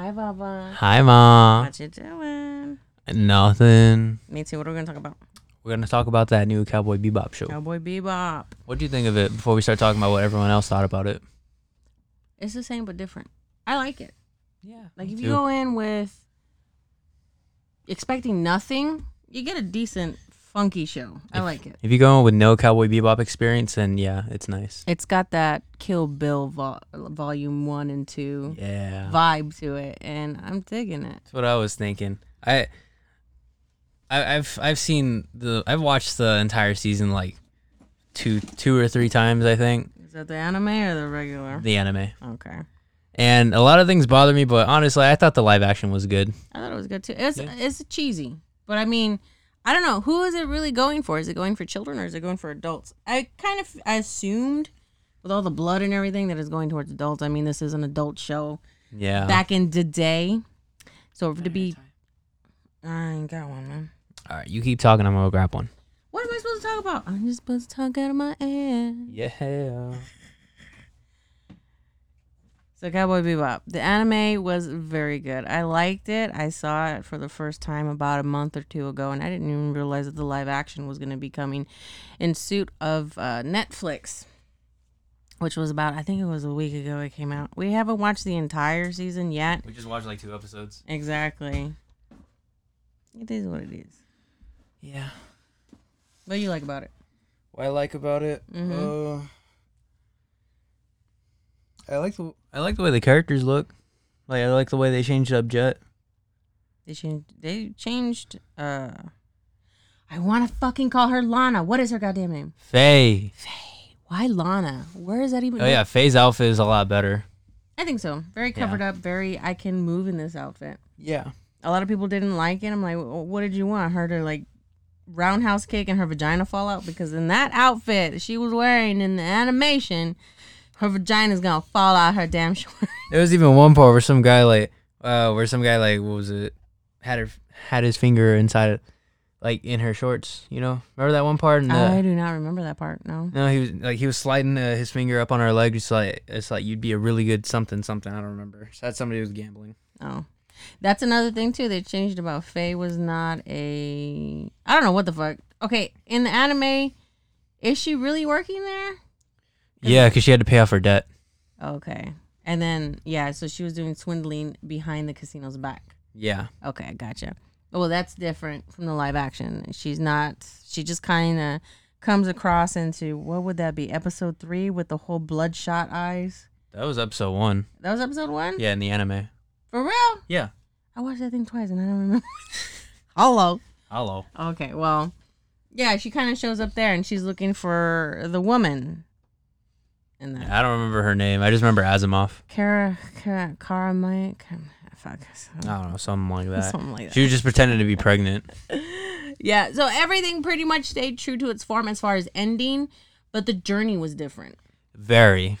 Hi, Baba. Hi, Mom. What you doing? Nothing. Me too. What are we going to talk about? We're going to talk about that new Cowboy Bebop show. Cowboy Bebop. What do you think of it before we start talking about what everyone else thought about it? It's the same but different. I like it. Yeah. Like, if you go in with expecting nothing, you get a decent, funky show. I like it. If you go in with no Cowboy Bebop experience, then yeah, it's nice. It's got that Kill Bill Volume 1 and 2 vibe to it, and I'm digging it. That's what I was thinking. I've watched the entire season like two or three times, I think. Is that the anime or the regular? The anime. Okay. And a lot of things bother me, but honestly, I thought the live action was good. I thought it was good too. It's cheesy, but I mean, I don't know, who is it really going for? Is it going for children or is it going for adults? I assumed with all the blood and everything that it's going towards adults. I mean, this is an adult show. Yeah. Back in the day, so for it to be, I ain't got one, man. All right, you keep talking. I'm going to grab one. What am I supposed to talk about? I'm just supposed to talk out of my ass. Yeah. So Cowboy Bebop. The anime was very good. I liked it. I saw it for the first time about a month or two ago, and I didn't even realize that the live action was going to be coming in suit of Netflix, which was about, I think it was a week ago it came out. We haven't watched the entire season yet. We just watched like 2 episodes. Exactly. It is what it is. Yeah. What do you like about it? What I like about it? Mm-hmm. I like the way the characters look. Like, I like the way they changed up Jet. They changed I want to fucking call her Lana. What is her goddamn name? Faye. Why Lana? Where is that even? Oh yeah, Faye's outfit is a lot better. I think so. Very covered up, very I can move in this outfit. Yeah. A lot of people didn't like it. I'm like, well, what did you want? Her to like roundhouse kick and her vagina fall out? Because in that outfit that she was wearing in the animation, her vagina's gonna fall out her damn short. There was even one part where some guy what was it? Had his finger inside it, like in her shorts, you know? Remember that one part? I do not remember that part, no. No, he was sliding his finger up on her leg, just like, it's like you'd be a really good something, I don't remember. So that's somebody who was gambling. Oh. That's another thing too they changed about Faye was not a, I don't know what the fuck. Okay, in the anime, is she really working there? Yeah, because she had to pay off her debt. Okay. And then, so she was doing swindling behind the casino's back. Yeah. Okay, gotcha. Well, that's different from the live action. She just kind of comes across into, what would that be, episode 3 with the whole bloodshot eyes? That was episode 1. That was episode 1? Yeah, in the anime. For real? Yeah. I watched that thing twice and I don't remember. Hello. Okay, well, yeah, she kind of shows up there and she's looking for the woman. I don't remember her name. I just remember Asimov. Kara Mike. Fuck. I don't know. Something like that. She was just pretending to be pregnant. Yeah. So everything pretty much stayed true to its form as far as ending, but the journey was different. Very.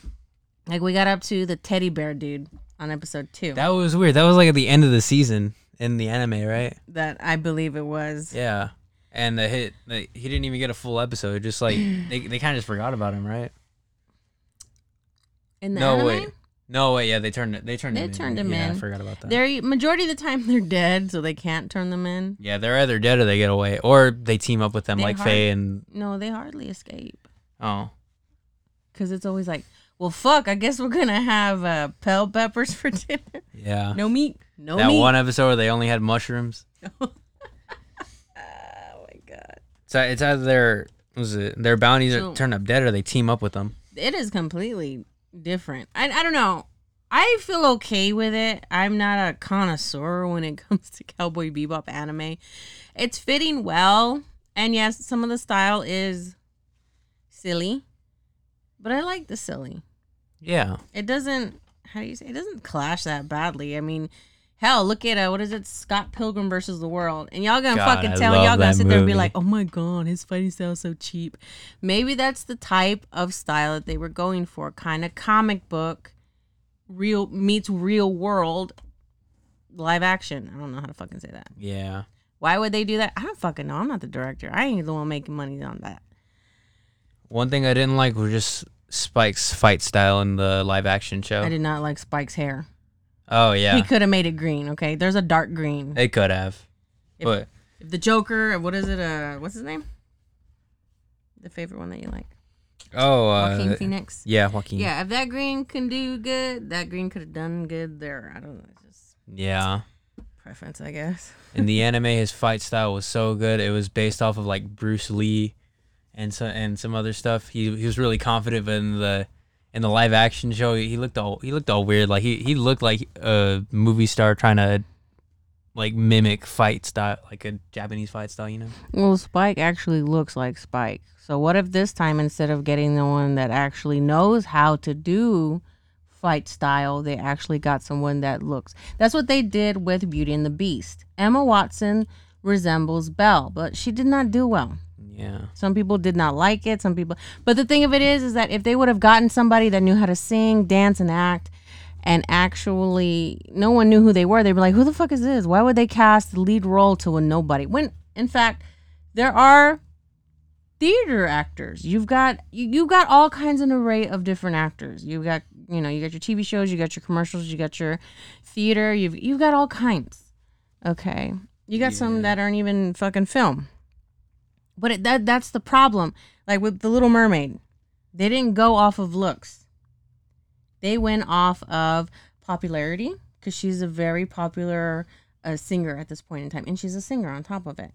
Like, we got up to the teddy bear dude on episode 2. That was weird. That was like at the end of the season in the anime, right? That I believe it was. Yeah. And he didn't even get a full episode. Just like they kind of just forgot about him, right? In the anime? No way. Yeah, they turned him in. Yeah, I forgot about that. They're majority of the time they're dead, so they can't turn them in. Yeah, they're either dead or they get away, or they team up with them like Faye and. No, they hardly escape. Oh. Because it's always like, well, fuck. I guess we're gonna have bell peppers for dinner. Yeah. No meat. That one episode where they only had mushrooms. Oh my god. So it's either their bounties are turned up dead, or they team up with them. It is completely different. I don't know. I feel okay with it. I'm not a connoisseur when it comes to Cowboy Bebop anime. It's fitting well. And yes, some of the style is silly. But I like the silly. Yeah. It doesn't, it doesn't clash that badly. I mean, hell, look at, Scott Pilgrim versus the World. And y'all gonna sit there and be like, oh my god, his fighting style is so cheap. Maybe that's the type of style that they were going for. Kind of comic book, meets real world, live action. I don't know how to fucking say that. Yeah. Why would they do that? I don't fucking know. I'm not the director. I ain't the one making money on that. One thing I didn't like was just Spike's fight style in the live action show. I did not like Spike's hair. Oh, yeah. He could have made it green, okay? There's a dark green. They could have. If the Joker, what is it? What's his name? The favorite one that you like. Oh, Joaquin Phoenix. Yeah, Joaquin. Yeah, if that green can do good, that green could have done good there. I don't know. Just yeah. Preference, I guess. In the anime, his fight style was so good. It was based off of like Bruce Lee and some other stuff. He was really confident, but in the live action show, he looked all weird. Like he looked like a movie star trying to like mimic fight style, like a Japanese fight style, you know? Well, Spike actually looks like Spike. So what if this time, instead of getting the one that actually knows how to do fight style, they actually got someone that looks. That's what they did with Beauty and the Beast. Emma Watson resembles Belle, but she did not do well. Yeah. Some people did not like it. Some people, but the thing of it is that if they would have gotten somebody that knew how to sing, dance, and act, and actually no one knew who they were, they'd be like, who the fuck is this? Why would they cast the lead role to a nobody? When, in fact, there are theater actors. You've got all kinds of an array of different actors. You got your TV shows, you got your commercials, you got your theater, you've got all kinds. Okay. You got some that aren't even fucking film. But that's the problem. Like with The Little Mermaid, they didn't go off of looks. They went off of popularity because she's a very popular singer at this point in time. And she's a singer on top of it.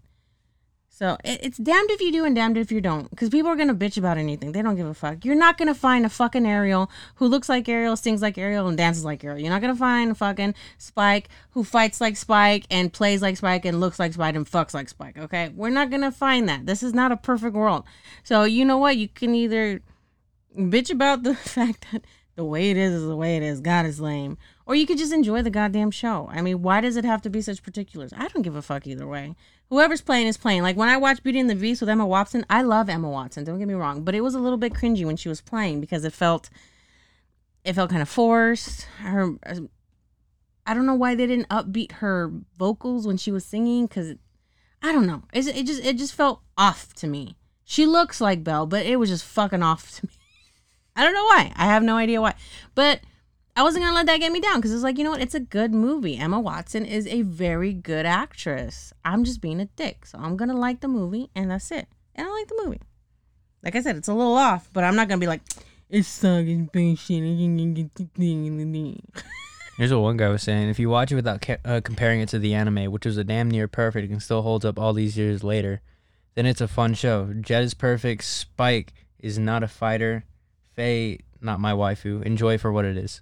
So it's damned if you do and damned if you don't. Because people are going to bitch about anything. They don't give a fuck. You're not going to find a fucking Ariel who looks like Ariel, sings like Ariel, and dances like Ariel. You're not going to find a fucking Spike who fights like Spike and plays like Spike and looks like Spike and fucks like Spike. Okay? We're not going to find that. This is not a perfect world. So you know what? You can either bitch about the fact that the way it is the way it is. God is lame. Or you could just enjoy the goddamn show. I mean, why does it have to be such particulars? I don't give a fuck either way. Whoever's playing is playing. Like when I watched Beauty and the Beast with Emma Watson, I love Emma Watson, don't get me wrong. But it was a little bit cringy when she was playing because it felt kind of forced. I don't know why they didn't upbeat her vocals when she was singing because I don't know. It just felt off to me. She looks like Belle, but it was just fucking off to me. I don't know why. I have no idea why. But I wasn't going to let that get me down because it was like, you know what? It's a good movie. Emma Watson is a very good actress. I'm just being a dick. So I'm going to like the movie and that's it. And I like the movie. Like I said, it's a little off, but I'm not going to be like, it's sucking shit. Here's what one guy was saying. If you watch it without comparing it to the anime, which was a damn near perfect and still holds up all these years later, then it's a fun show. Jed is perfect. Spike is not a fighter. Faye, not my waifu. Enjoy for what it is.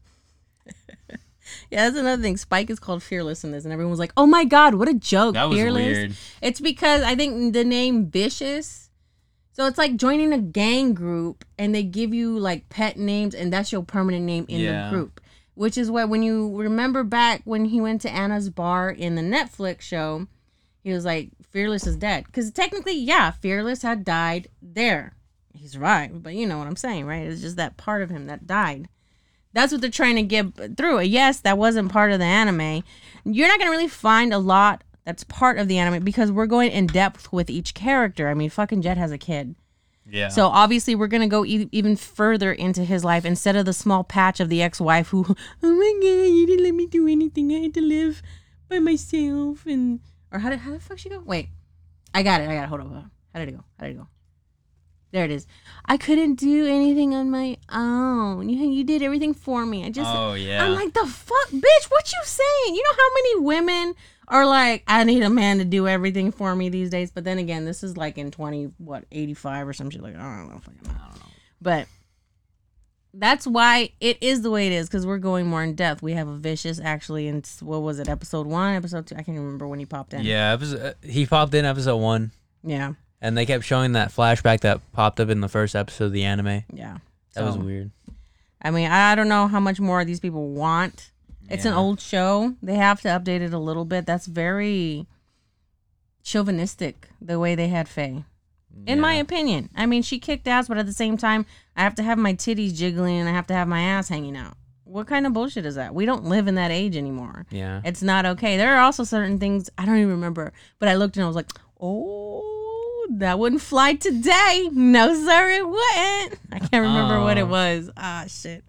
Yeah, that's another thing. Spike is called Fearless in this, and everyone was like, oh my god, what a joke. That was Fearless. Weird. It's because I think the name Vicious. So it's like joining a gang group, and they give you like pet names, and that's your permanent name in the group. Which is what, when you remember back when he went to Anna's bar in the Netflix show, he was like, Fearless is dead. Because technically, yeah, Fearless had died there. He survived, but you know what I'm saying, right? It's just that part of him that died. That's what they're trying to get through. Yes, that wasn't part of the anime. You're not going to really find a lot that's part of the anime because we're going in depth with each character. I mean, fucking Jet has a kid. Yeah. So obviously we're going to go even further into his life instead of the small patch of the ex-wife who, oh my God, you didn't let me do anything. I had to live by myself. And or how the fuck she go? Wait, I got it. Hold on. How did it go? There it is. I couldn't do anything on my own. You did everything for me. I'm like, the fuck, bitch, what you saying? You know how many women are like, I need a man to do everything for me these days. But then again, this is like in 85 or some shit. Like, I don't know. But that's why it is the way it is, because we're going more in depth. We have a Vicious, actually, in, what was it, episode 1, episode 2? I can't remember when he popped in. Yeah, he popped in episode 1. Yeah. And they kept showing that flashback that popped up in the first episode of the anime. Yeah. That was weird. I mean, I don't know how much more these people want. Yeah. It's an old show. They have to update it a little bit. That's very chauvinistic, the way they had Faye. Yeah. In my opinion. I mean, she kicked ass, but at the same time, I have to have my titties jiggling and I have to have my ass hanging out. What kind of bullshit is that? We don't live in that age anymore. Yeah. It's not okay. There are also certain things, I don't even remember, but I looked and I was like, oh. That wouldn't fly today. No, sir, it wouldn't. I can't remember what it was. Ah, shit.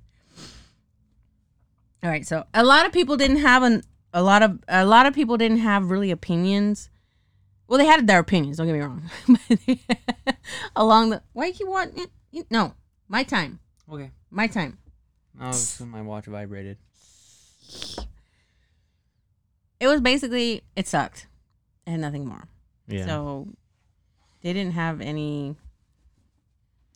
All right, so a lot of people didn't have a lot of people didn't have really opinions. Well, they had their opinions. Don't get me wrong. No, my time. Okay. My time. Oh, it's when my watch vibrated. It was basically, it sucked. And nothing more. Yeah. So they didn't have any,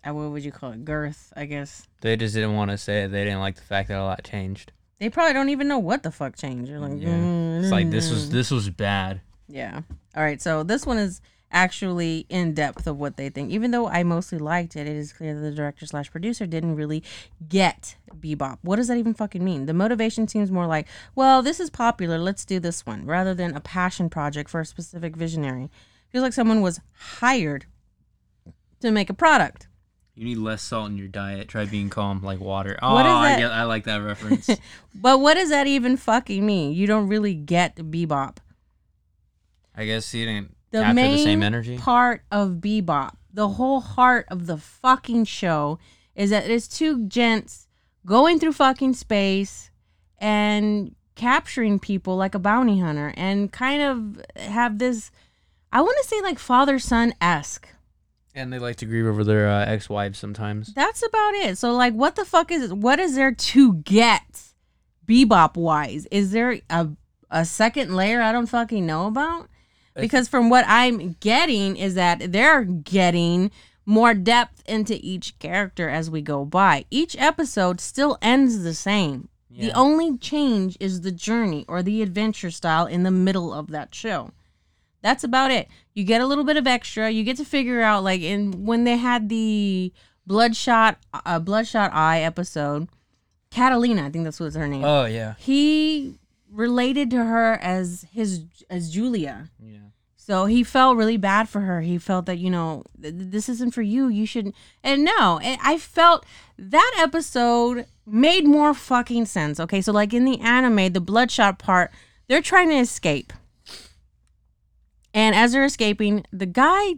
what would you call it? Girth, I guess. They just didn't want to say it. They didn't like the fact that a lot changed. They probably don't even know what the fuck changed. They're like, yeah. It's like, this was bad. Yeah. All right, so this one is actually in depth of what they think. Even though I mostly liked it, it is clear that the director/producer didn't really get Bebop. What does that even fucking mean? The motivation seems more like, well, this is popular, let's do this one, rather than a passion project for a specific visionary. Feels like someone was hired to make a product. You need less salt in your diet. Try being calm like water. Oh, I like that reference. But what does that even fucking mean? You don't really get Bebop. I guess he didn't. The main part of Bebop, the whole heart of the fucking show, is that it's two gents going through fucking space and capturing people like a bounty hunter, and kind of have this, I want to say, like father-son-esque. And they like to grieve over their ex-wives sometimes. That's about it. So like, what the fuck is it? What is there to get Bebop-wise? Is there a second layer I don't fucking know about? Because from what I'm getting is that they're getting more depth into each character as we go by. Each episode still ends the same. Yeah. The only change is the journey or the adventure style in the middle of that show. That's about it. You get a little bit of extra. You get to figure out, like, when they had the Bloodshot Eye episode, Catalina, I think that's what's her name. Oh, yeah. He related to her as Julia. Yeah. So he felt really bad for her. He felt that, you know, this isn't for you. You shouldn't. And no, I felt that episode made more fucking sense. Okay, so like in the anime, the Bloodshot part, they're trying to escape. And as they're escaping, the guy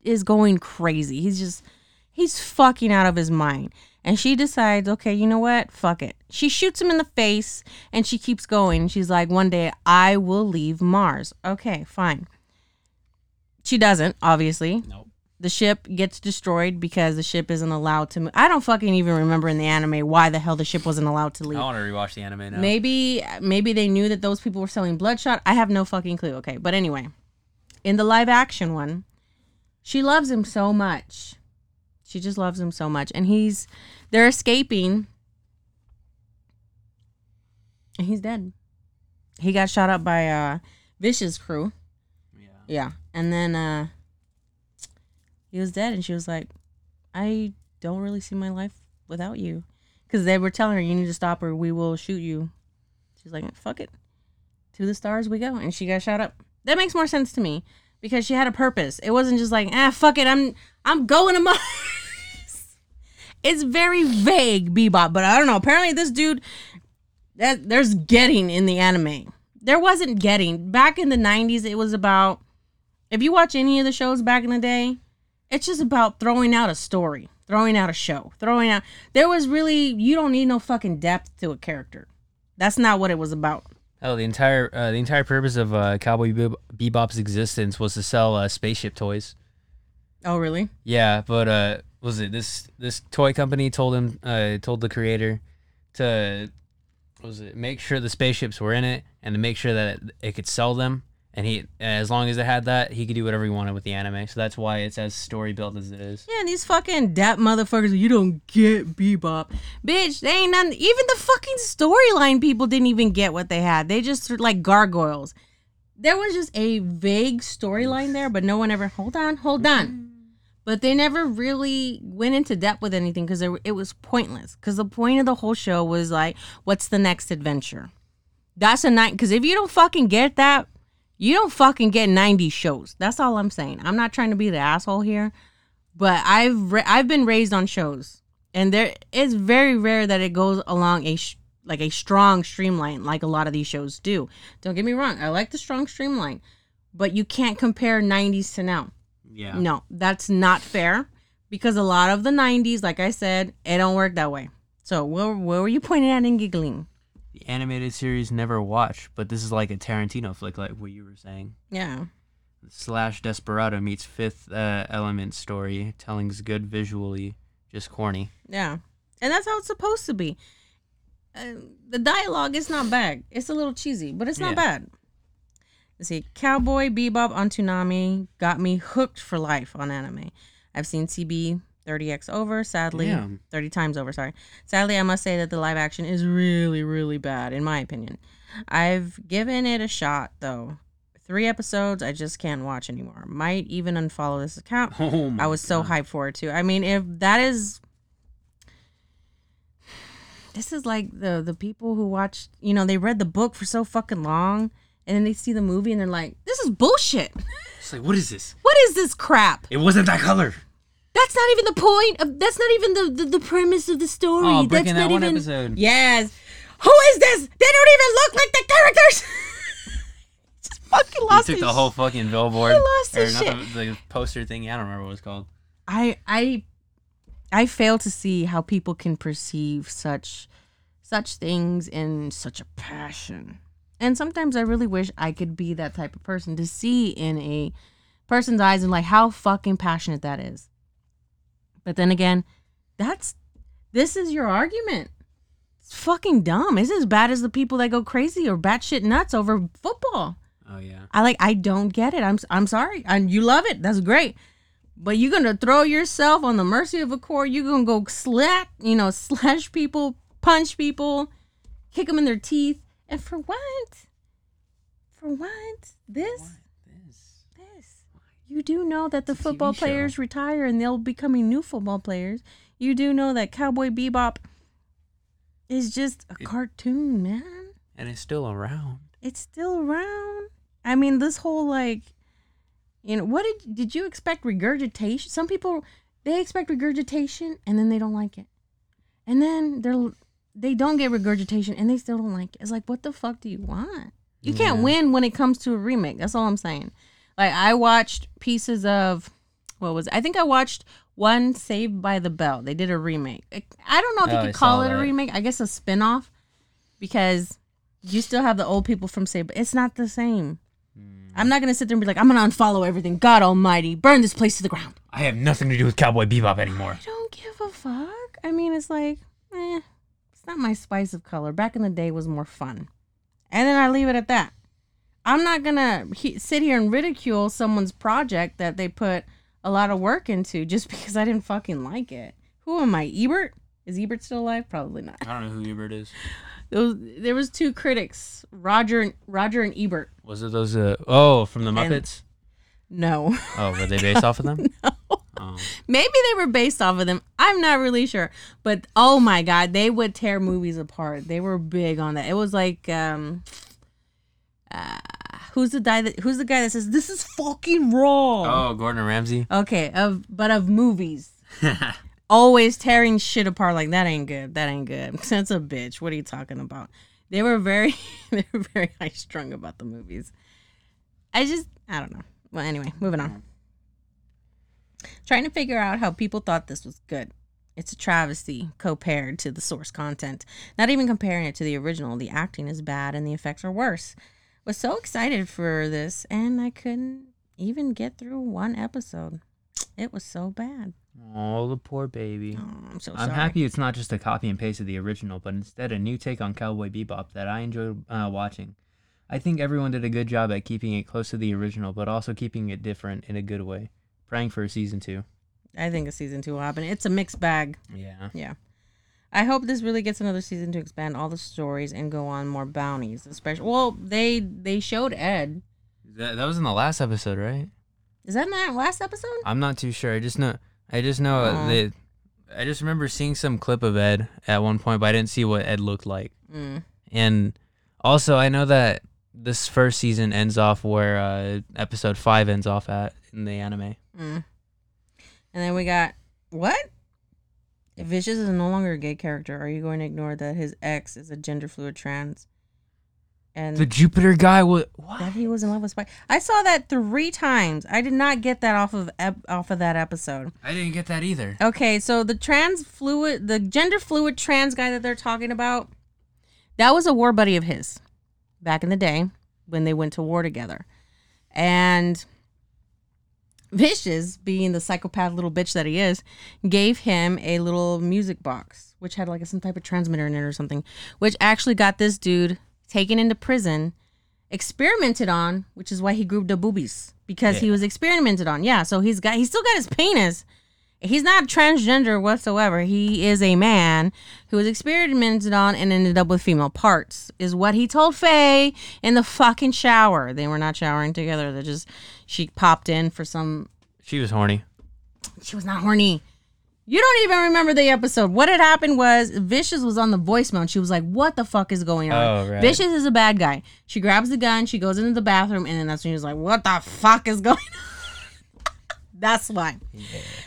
is going crazy. He's fucking out of his mind. And she decides, okay, you know what? Fuck it. She shoots him in the face and she keeps going. She's like, one day I will leave Mars. Okay, fine. She doesn't, obviously. Nope. The ship gets destroyed because the ship isn't allowed to move. I don't fucking even remember in the anime why the hell the ship wasn't allowed to leave. I want to rewatch the anime now. Maybe they knew that those people were selling Bloodshot. I have no fucking clue. Okay, but anyway. In the live action one, she loves him so much. She just loves him so much. And they're escaping. And he's dead. He got shot up by Vicious crew. Yeah. Yeah. And then he was dead. And she was like, I don't really see my life without you. Because they were telling her, you need to stop or we will shoot you. She's like, fuck it. To the stars we go. And she got shot up. That makes more sense to me. Because she had a purpose. It wasn't just like, fuck it. I'm going to Mars. It's very vague, Bebop, but I don't know. Apparently this dude, there's getting in the anime. There wasn't getting. Back in the 90s, it was about, if you watch any of the shows back in the day, it's just about throwing out a story, throwing out a show, there was really, you don't need no fucking depth to a character. That's not what it was about. Oh, the entire purpose of Cowboy Bebop's existence was to sell spaceship toys. Oh, really? Yeah, but was it this toy company told the creator to make sure the spaceships were in it and to make sure that it could sell them, and he, as long as it had that, he could do whatever he wanted with the anime. So that's why it's as story built as it is. Yeah, and these fucking dap motherfuckers, you don't get Bebop, bitch. They ain't nothing. Even the fucking storyline people didn't even get what they had. They just like gargoyles. There was just a vague storyline there, but no one ever, hold on. But they never really went into depth with anything because it was pointless. Because the point of the whole show was like, what's the next adventure? That's a night. Because if you don't fucking get that, you don't fucking get 90s shows. That's all I'm saying. I'm not trying to be the asshole here, but I've been raised on shows, and there it's very rare that it goes along like a strong streamline like a lot of these shows do. Don't get me wrong. I like the strong streamline, but you can't compare 90s to now. Yeah. No, that's not fair because a lot of the 90s, like I said, it don't work that way. So where were you pointing at and giggling? The animated series never watched, but this is like a Tarantino flick, like what you were saying. Yeah. Slash Desperado meets Fifth Element story. Telling's good visually, just corny. Yeah. And that's how it's supposed to be. The dialogue is not bad. It's a little cheesy, but it's not bad. Let's see. Cowboy Bebop on Toonami got me hooked for life on anime. I've seen CB 30x over, sadly. Damn. 30 times over, sorry. Sadly, I must say that the live action is really, really bad, in my opinion. I've given it a shot, though. 3 episodes, I just can't watch anymore. Might even unfollow this account. Oh my I was so God. Hyped for it, too. I mean, if that is... This is like the people who watched, you know, they read the book for so fucking long, and then they see the movie, and they're like, this is bullshit. It's like, what is this? What is this crap? It wasn't that color. That's not even the point. That's not even the premise of the story. Oh, breaking that one episode. Yes. Who is this? They don't even look like the characters. Just fucking lost it. You took the whole fucking billboard. I lost his shit. The poster thing. I don't remember what it was called. I fail to see how people can perceive such things in such a passion. And sometimes I really wish I could be that type of person to see in a person's eyes and like how fucking passionate that is. But then again, this is your argument. It's fucking dumb. It's as bad as the people that go crazy or batshit nuts over football. Oh yeah. I don't get it. I'm sorry. And you love it. That's great. But you're gonna throw yourself on the mercy of a court. You're gonna go slash people, punch people, kick them in their teeth, and for what? For what? This? What? This? You do know that the football players retire and they'll be becoming new football players. You do know that Cowboy Bebop is just a cartoon, man. And it's still around. I mean, this whole like. You know, what did you expect regurgitation? Some people, they expect regurgitation and then they don't like it. And then they don't get regurgitation and they still don't like it. It's like, what the fuck do you want? You can't win when it comes to a remake. That's all I'm saying. Like, I watched pieces of, I think I watched one Saved by the Bell. They did a remake. I don't know if you could call it a remake. I guess a spinoff, because you still have the old people from Saved, but it's not the same. I'm not going to sit there and be like, I'm going to unfollow everything. God almighty, burn this place to the ground. I have nothing to do with Cowboy Bebop anymore. I don't give a fuck. I mean, it's like, it's not my spice of color. Back in the day was more fun. And then I leave it at that. I'm not going to sit here and ridicule someone's project that they put a lot of work into just because I didn't fucking like it. Who am I, Ebert? Is Ebert still alive? Probably not. I don't know who Ebert is. There was 2 critics, Roger and Ebert. Was it those? From the Muppets? No. Oh, were they based off of them? No. Oh. Maybe they were based off of them. I'm not really sure. But oh my God, they would tear movies apart. They were big on that. It was like, who's the guy that says this is fucking wrong? Oh, Gordon Ramsay. Okay, of movies. Always tearing shit apart like that ain't good. That ain't good. That's a bitch. What are you talking about? They were very high strung about the movies. I don't know. Well, anyway, moving on. Trying to figure out how people thought this was good. It's a travesty compared to the source content. Not even comparing it to the original. The acting is bad and the effects are worse. Was so excited for this and I couldn't even get through one episode. It was so bad. Oh, the poor baby. Oh, I'm so sorry. I'm happy it's not just a copy and paste of the original, but instead a new take on Cowboy Bebop that I enjoyed watching. I think everyone did a good job at keeping it close to the original, but also keeping it different in a good way. Praying for a season 2. I think a season 2 will happen. It's a mixed bag. Yeah. Yeah. I hope this really gets another season to expand all the stories and go on more bounties. Especially, they showed Ed. That was in the last episode, right? Is that in that last episode? I'm not too sure. I just know I just remember seeing some clip of Ed at one point, but I didn't see what Ed looked like. Mm. And also, I know that this first season ends off where episode 5 ends off at in the anime. Mm. And then we got what? If Vicious is no longer a gay character, are you going to ignore that his ex is a gender fluid trans And the Jupiter guy was what? That he was in love with Spider. I saw that 3 times. I did not get that off of that episode. I didn't get that either. Okay, so the gender fluid trans guy that they're talking about, that was a war buddy of his back in the day when they went to war together. And Vicious, being the psychopath little bitch that he is, gave him a little music box, which had like some type of transmitter in it or something, which actually got this dude taken into prison, experimented on, which is why he grew the boobies, because he was experimented on. Yeah, so he's still got his penis. He's not transgender whatsoever. He is a man who was experimented on and ended up with female parts, is what he told Faye in the fucking shower. They were not showering together. They just, she popped in for some. She was horny. She was not horny. You don't even remember the episode. What had happened was Vicious was on the voicemail and she was like, what the fuck is going on? Oh, right. Vicious is a bad guy. She grabs the gun. She goes into the bathroom. And then that's when she was like, what the fuck is going on? That's why. Yeah.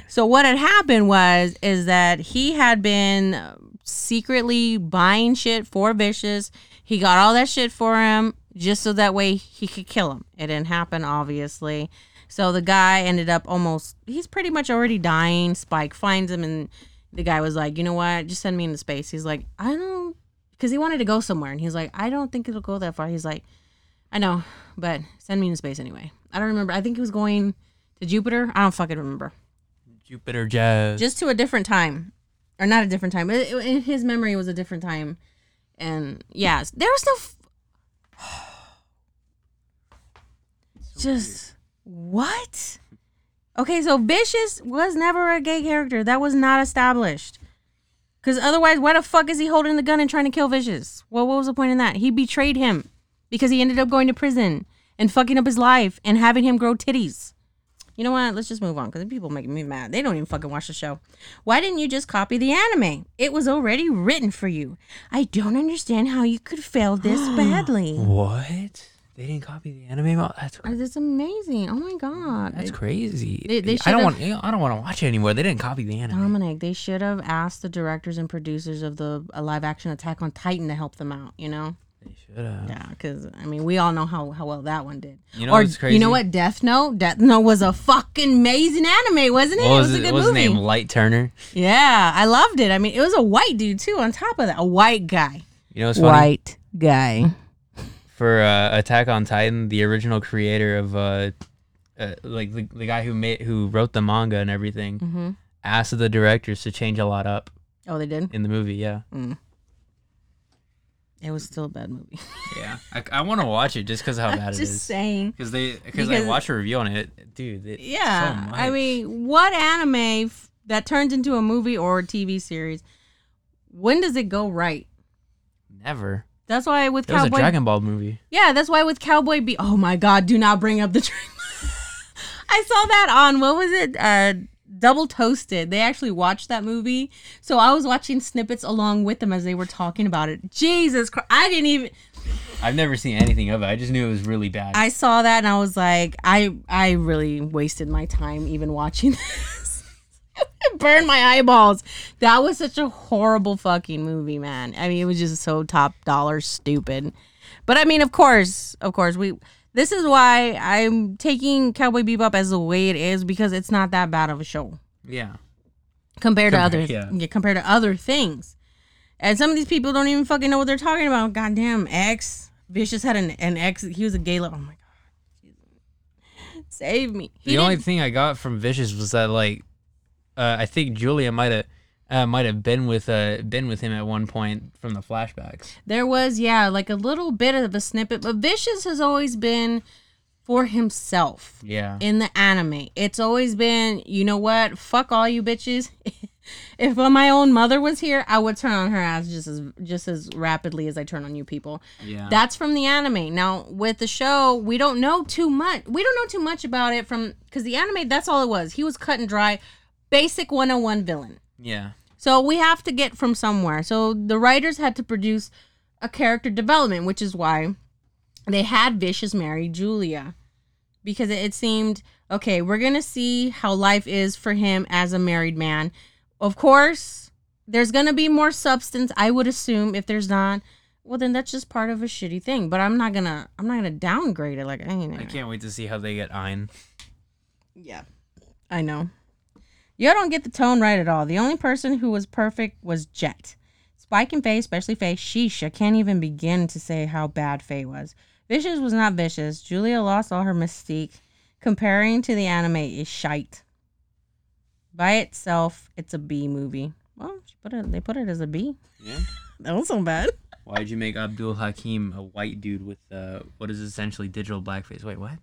So what had happened is that he had been secretly buying shit for Vicious. He got all that shit for him just so that way he could kill him. It didn't happen, obviously. So the guy ended up he's pretty much already dying. Spike finds him and the guy was like, you know what? Just send me into space. He's like, because he wanted to go somewhere. And he's like, I don't think it'll go that far. He's like, I know, but send me into space anyway. I don't remember. I think he was going to Jupiter? I don't fucking remember. Jupiter jazz. Just to a different time. Or not a different time. But his memory was a different time. And yeah, there was no... Just... weird. What? Okay, so Vicious was never a gay character. That was not established. Because otherwise, why the fuck is he holding the gun and trying to kill Vicious? Well, what was the point in that? He betrayed him. Because he ended up going to prison. And fucking up his life. And having him grow titties. You know what? Let's just move on because people make me mad. They don't even fucking watch the show. Why didn't you just copy the anime? It was already written for you. I don't understand how you could fail this badly. What? They didn't copy the anime? That's amazing. Oh my god. That's crazy. They I don't want to watch it anymore. They didn't copy the anime. Dominic, they should have asked the directors and producers of the live action Attack on Titan to help them out, you know? They should have. Yeah, because, I mean, we all know how well that one did. You know what's crazy? You know what? Death Note? Death Note was a fucking amazing anime, wasn't it? It was a good movie. What was his name? Light Turner? Yeah, I loved it. I mean, it was a white dude, too, on top of that. A white guy. You know what's funny? White guy. For Attack on Titan, the original creator of, the guy who wrote the manga and everything, asked the directors to change a lot up. Oh, they did? In the movie, yeah. Mm. It was still a bad movie. Yeah. I want to watch it just because of how bad it is. I'm just saying. Because I watched a review on it. Dude, it's so much. I mean, what anime that turns into a movie or a TV series, when does it go right? Never. That's why with Cowboy... That was a Dragon Ball movie. Yeah, that's why with Cowboy Bebop... Oh my God, do not bring up the... I saw that on... What was it? Double Toasted. They actually watched that movie. So I was watching snippets along with them as they were talking about it. Jesus Christ. I've never seen anything of it. I just knew it was really bad. I saw that and I was like, I really wasted my time even watching this. It burned my eyeballs. That was such a horrible fucking movie, man. I mean, it was just so top dollar stupid. But I mean, of course, this is why I'm taking Cowboy Bebop as the way it is, because it's not that bad of a show. Yeah. Compared to other things. And some of these people don't even fucking know what they're talking about. Goddamn ex. Vicious had an ex. He was a gay lover. Oh my God. Save me. The only thing I got from Vicious was that I think Julia might have been with him at one point from the flashbacks. There was a little bit of a snippet, but Vicious has always been for himself. Yeah. In the anime, it's always been, you know what? Fuck all you bitches. If my own mother was here, I would turn on her ass just as rapidly as I turn on you people. Yeah. That's from the anime. Now with the show, we don't know too much. We don't know too much about it because the anime. That's all it was. He was cut and dry, basic 101 villain. Yeah. So we have to get from somewhere. So the writers had to produce a character development, which is why they had Vicious marry Julia. Because it seemed, okay, we're going to see how life is for him as a married man. Of course, there's going to be more substance, I would assume. If there's not, well, then that's just part of a shitty thing. But I'm not gonna downgrade it. Like, I can't wait to see how they get Aang. Yeah, I know. Y'all don't get the tone right at all. The only person who was perfect was Jet. Spike and Faye, especially Faye, sheesh, I can't even begin to say how bad Faye was. Vicious was not vicious. Julia lost all her mystique. Comparing to the anime is shite. By itself, it's a B movie. Well, they put it as a B. Yeah. That was so bad. Why'd you make Abdul Hakim a white dude with what is essentially digital blackface? Wait, what?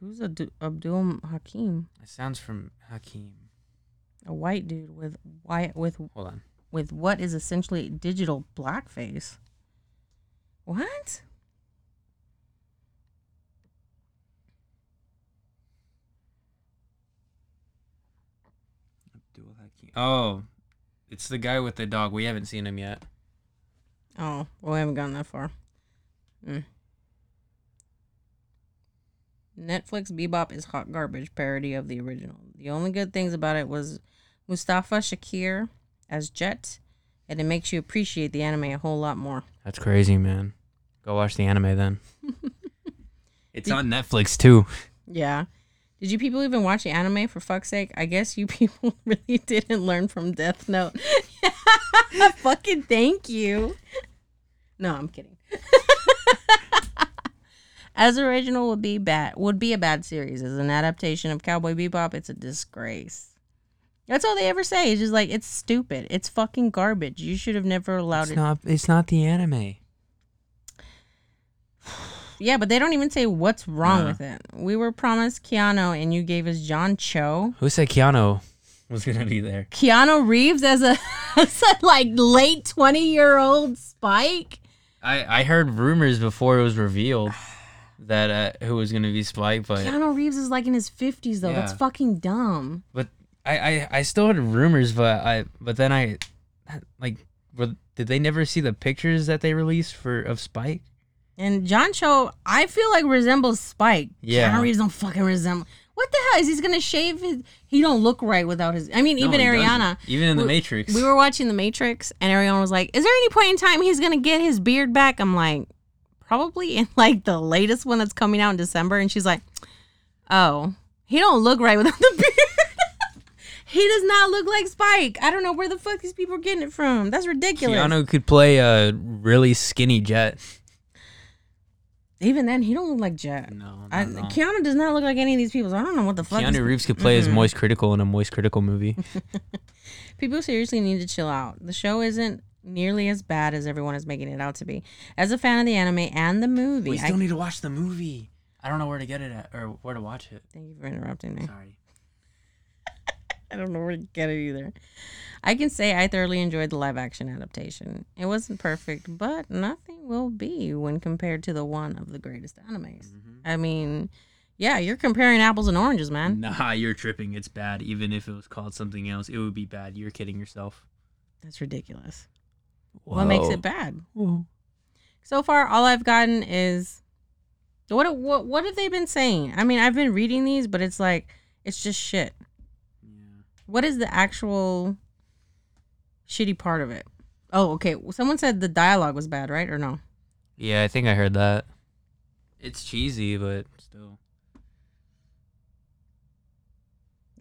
Who's Abdul Hakim? It sounds from Hakim. A white dude with what is essentially digital blackface. What? Abdul Hakim. Oh, it's the guy with the dog. We haven't seen him yet. Oh, well, we haven't gotten that far. Netflix Bebop is hot garbage parody of the original. The only good things about it was Mustafa Shakir as Jet, and it makes you appreciate the anime a whole lot more. That's crazy, man. Go watch the anime then. It's on Netflix too. Yeah. Did you people even watch the anime, for fuck's sake? I guess you people really didn't learn from Death Note. Fucking thank you. No, I'm kidding. As original would be a bad series. As an adaptation of Cowboy Bebop, it's a disgrace. That's all they ever say. It's just like, it's stupid. It's fucking garbage. You should have never allowed it. It's not the anime. Yeah, but they don't even say what's wrong with it. We were promised Keanu, and you gave us John Cho. Who said Keanu was gonna be there? Keanu Reeves as a like late 20-year-old Spike. I heard rumors before it was revealed. That who was gonna be Spike, but Keanu Reeves is like in his 50s though. Yeah. That's fucking dumb. But I still had rumors, did they never see the pictures that they released of Spike? And John Cho, I feel like resembles Spike. Yeah, Keanu Reeves don't fucking resemble. What the hell is he gonna shave his? He don't look right without his. I mean, no, even Ariana. Doesn't. Even in The Matrix. We were watching The Matrix, and Ariana was like, "Is there any point in time he's gonna get his beard back?" I'm like, probably in like the latest one that's coming out in December. And she's like, oh, he don't look right without the beard. He does not look like Spike. I don't know where the fuck these people are getting it from. That's ridiculous. Keanu could play a really skinny Jet. Even then, he don't look like Jet. No. Keanu does not look like any of these people. So I don't know what the fuck. Keanu Reeves could play as Moist Critical in a Moist Critical movie. People seriously need to chill out. The show isn't nearly as bad as everyone is making it out to be. As a fan of the anime and the movie, we still need to watch the movie. I don't know where to get it at or where to watch it. Thank you for interrupting me. Sorry. I don't know where to get it either. I can say I thoroughly enjoyed the live action adaptation. It wasn't perfect, but nothing will be when compared to the one of the greatest animes. Mm-hmm. I mean, yeah, you're comparing apples and oranges, man. Nah, you're tripping. It's bad. Even if it was called something else, it would be bad. You're kidding yourself. That's ridiculous. Whoa. What makes it bad? Whoa. So far, all I've gotten is what have they been saying? I mean, I've been reading these, but it's like it's just shit. Yeah. What is the actual shitty part of it? Oh, okay. Well, someone said the dialogue was bad, right? Or no? Yeah, I think I heard that. It's cheesy, but still.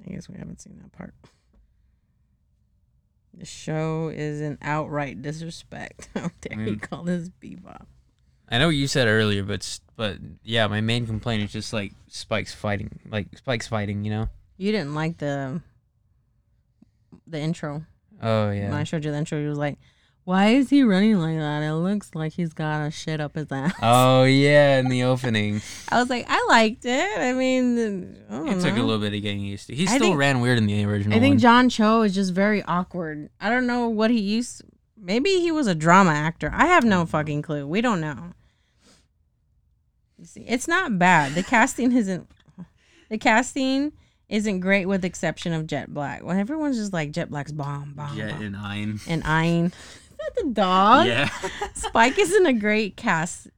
I guess we haven't seen that part. The show is an outright disrespect. How dare you call this Bebop? I know what you said earlier, but yeah, my main complaint is just like Spike's fighting, you know? You didn't like the intro. Oh yeah. When I showed you the intro, you was like, "Why is he running like that? It looks like he's got a shit up his ass." Oh yeah, in the opening. I was like, I liked it. I mean, it took a little bit of getting used to. He still ran weird in the original. I think one. John Cho is just very awkward. I don't know what he used. Maybe he was a drama actor. I have no fucking clue. We don't know. You see, it's not bad. The casting isn't. The casting isn't great, with the exception of Jet Black. Well, everyone's just like Jet Black's bomb. Jet bomb. and Aang. The dog. Yeah. Spike isn't a great casting,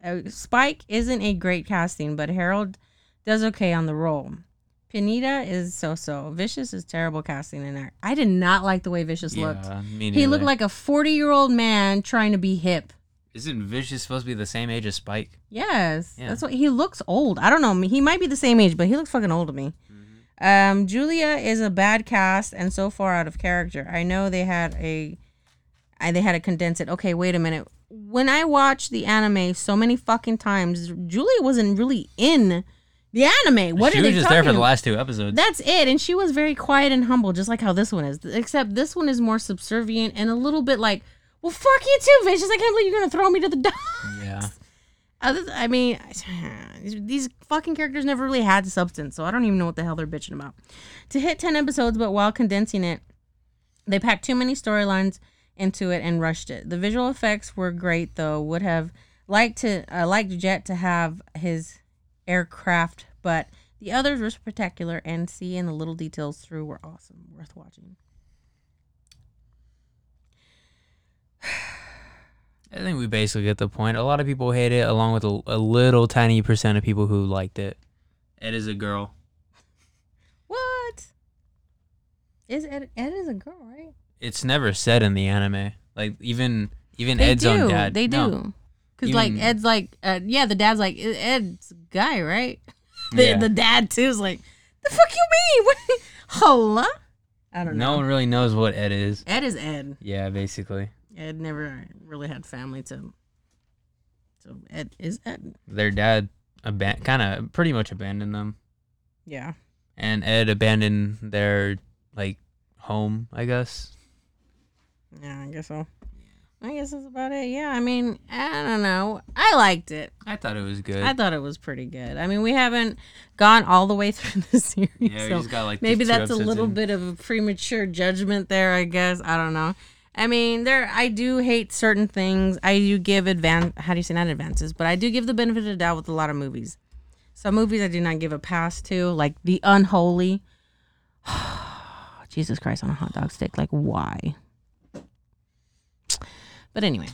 but Harold does okay on the role. Pineda is so-so. Vicious is terrible casting in there. I did not like the way Vicious looked. He looked like a 40-year-old man trying to be hip. Isn't Vicious supposed to be the same age as Spike? Yes. Yeah. That's what he looks old. I don't know. He might be the same age, but he looks fucking old to me. Mm-hmm. Julia is a bad cast and so far out of character. I know they had to condense it. Okay, wait a minute. When I watched the anime so many fucking times, Julia wasn't really in the anime. What she was just there for the last two episodes. That's it. And she was very quiet and humble, just like how this one is. Except this one is more subservient and a little bit like, well, fuck you too, Vicious. I can't believe you're going to throw me to the dogs. Yeah. I mean, these fucking characters never really had substance, so I don't even know what the hell they're bitching about. To hit 10 episodes, but while condensing it, they packed too many storylines into it and rushed it. The visual effects were great, though. Would have liked Jet to have his aircraft, but the others were spectacular, and seeing the little details through were awesome. Worth watching. I think we basically get the point. A lot of people hate it, along with a little tiny percent of people who liked it. Ed is a girl. What? Ed is a girl, right? It's never said in the anime. Like, even Ed's own dad. They do. Because, like, Ed's like, yeah, the dad's like, Ed's a guy, right? The dad, too, is like, the fuck you mean? What? Hola? I don't know. No one really knows what Ed is. Ed is Ed. Yeah, basically. Ed never really had family, too. So Ed is Ed. Their dad kind of pretty much abandoned them. Yeah. And Ed abandoned their, like, home, I guess. Yeah, I guess so. I guess that's about it. Yeah, I mean, I don't know. I liked it. I thought it was good. I thought it was pretty good. I mean, we haven't gone all the way through the series. Yeah, we just got like maybe that's a little bit of a premature judgment there, I guess. I don't know. I mean, I do hate certain things. I do give not advances, but I do give the benefit of the doubt with a lot of movies. Some movies I do not give a pass to, like The Unholy. Jesus Christ on a hot dog stick. Like, why? But anyway,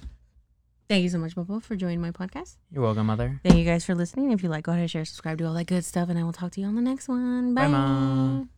thank you so much, Bobo, for joining my podcast. You're welcome, Mother. Thank you guys for listening. If you like, go ahead and share, subscribe, do all that good stuff, and I will talk to you on the next one. Bye, Mom.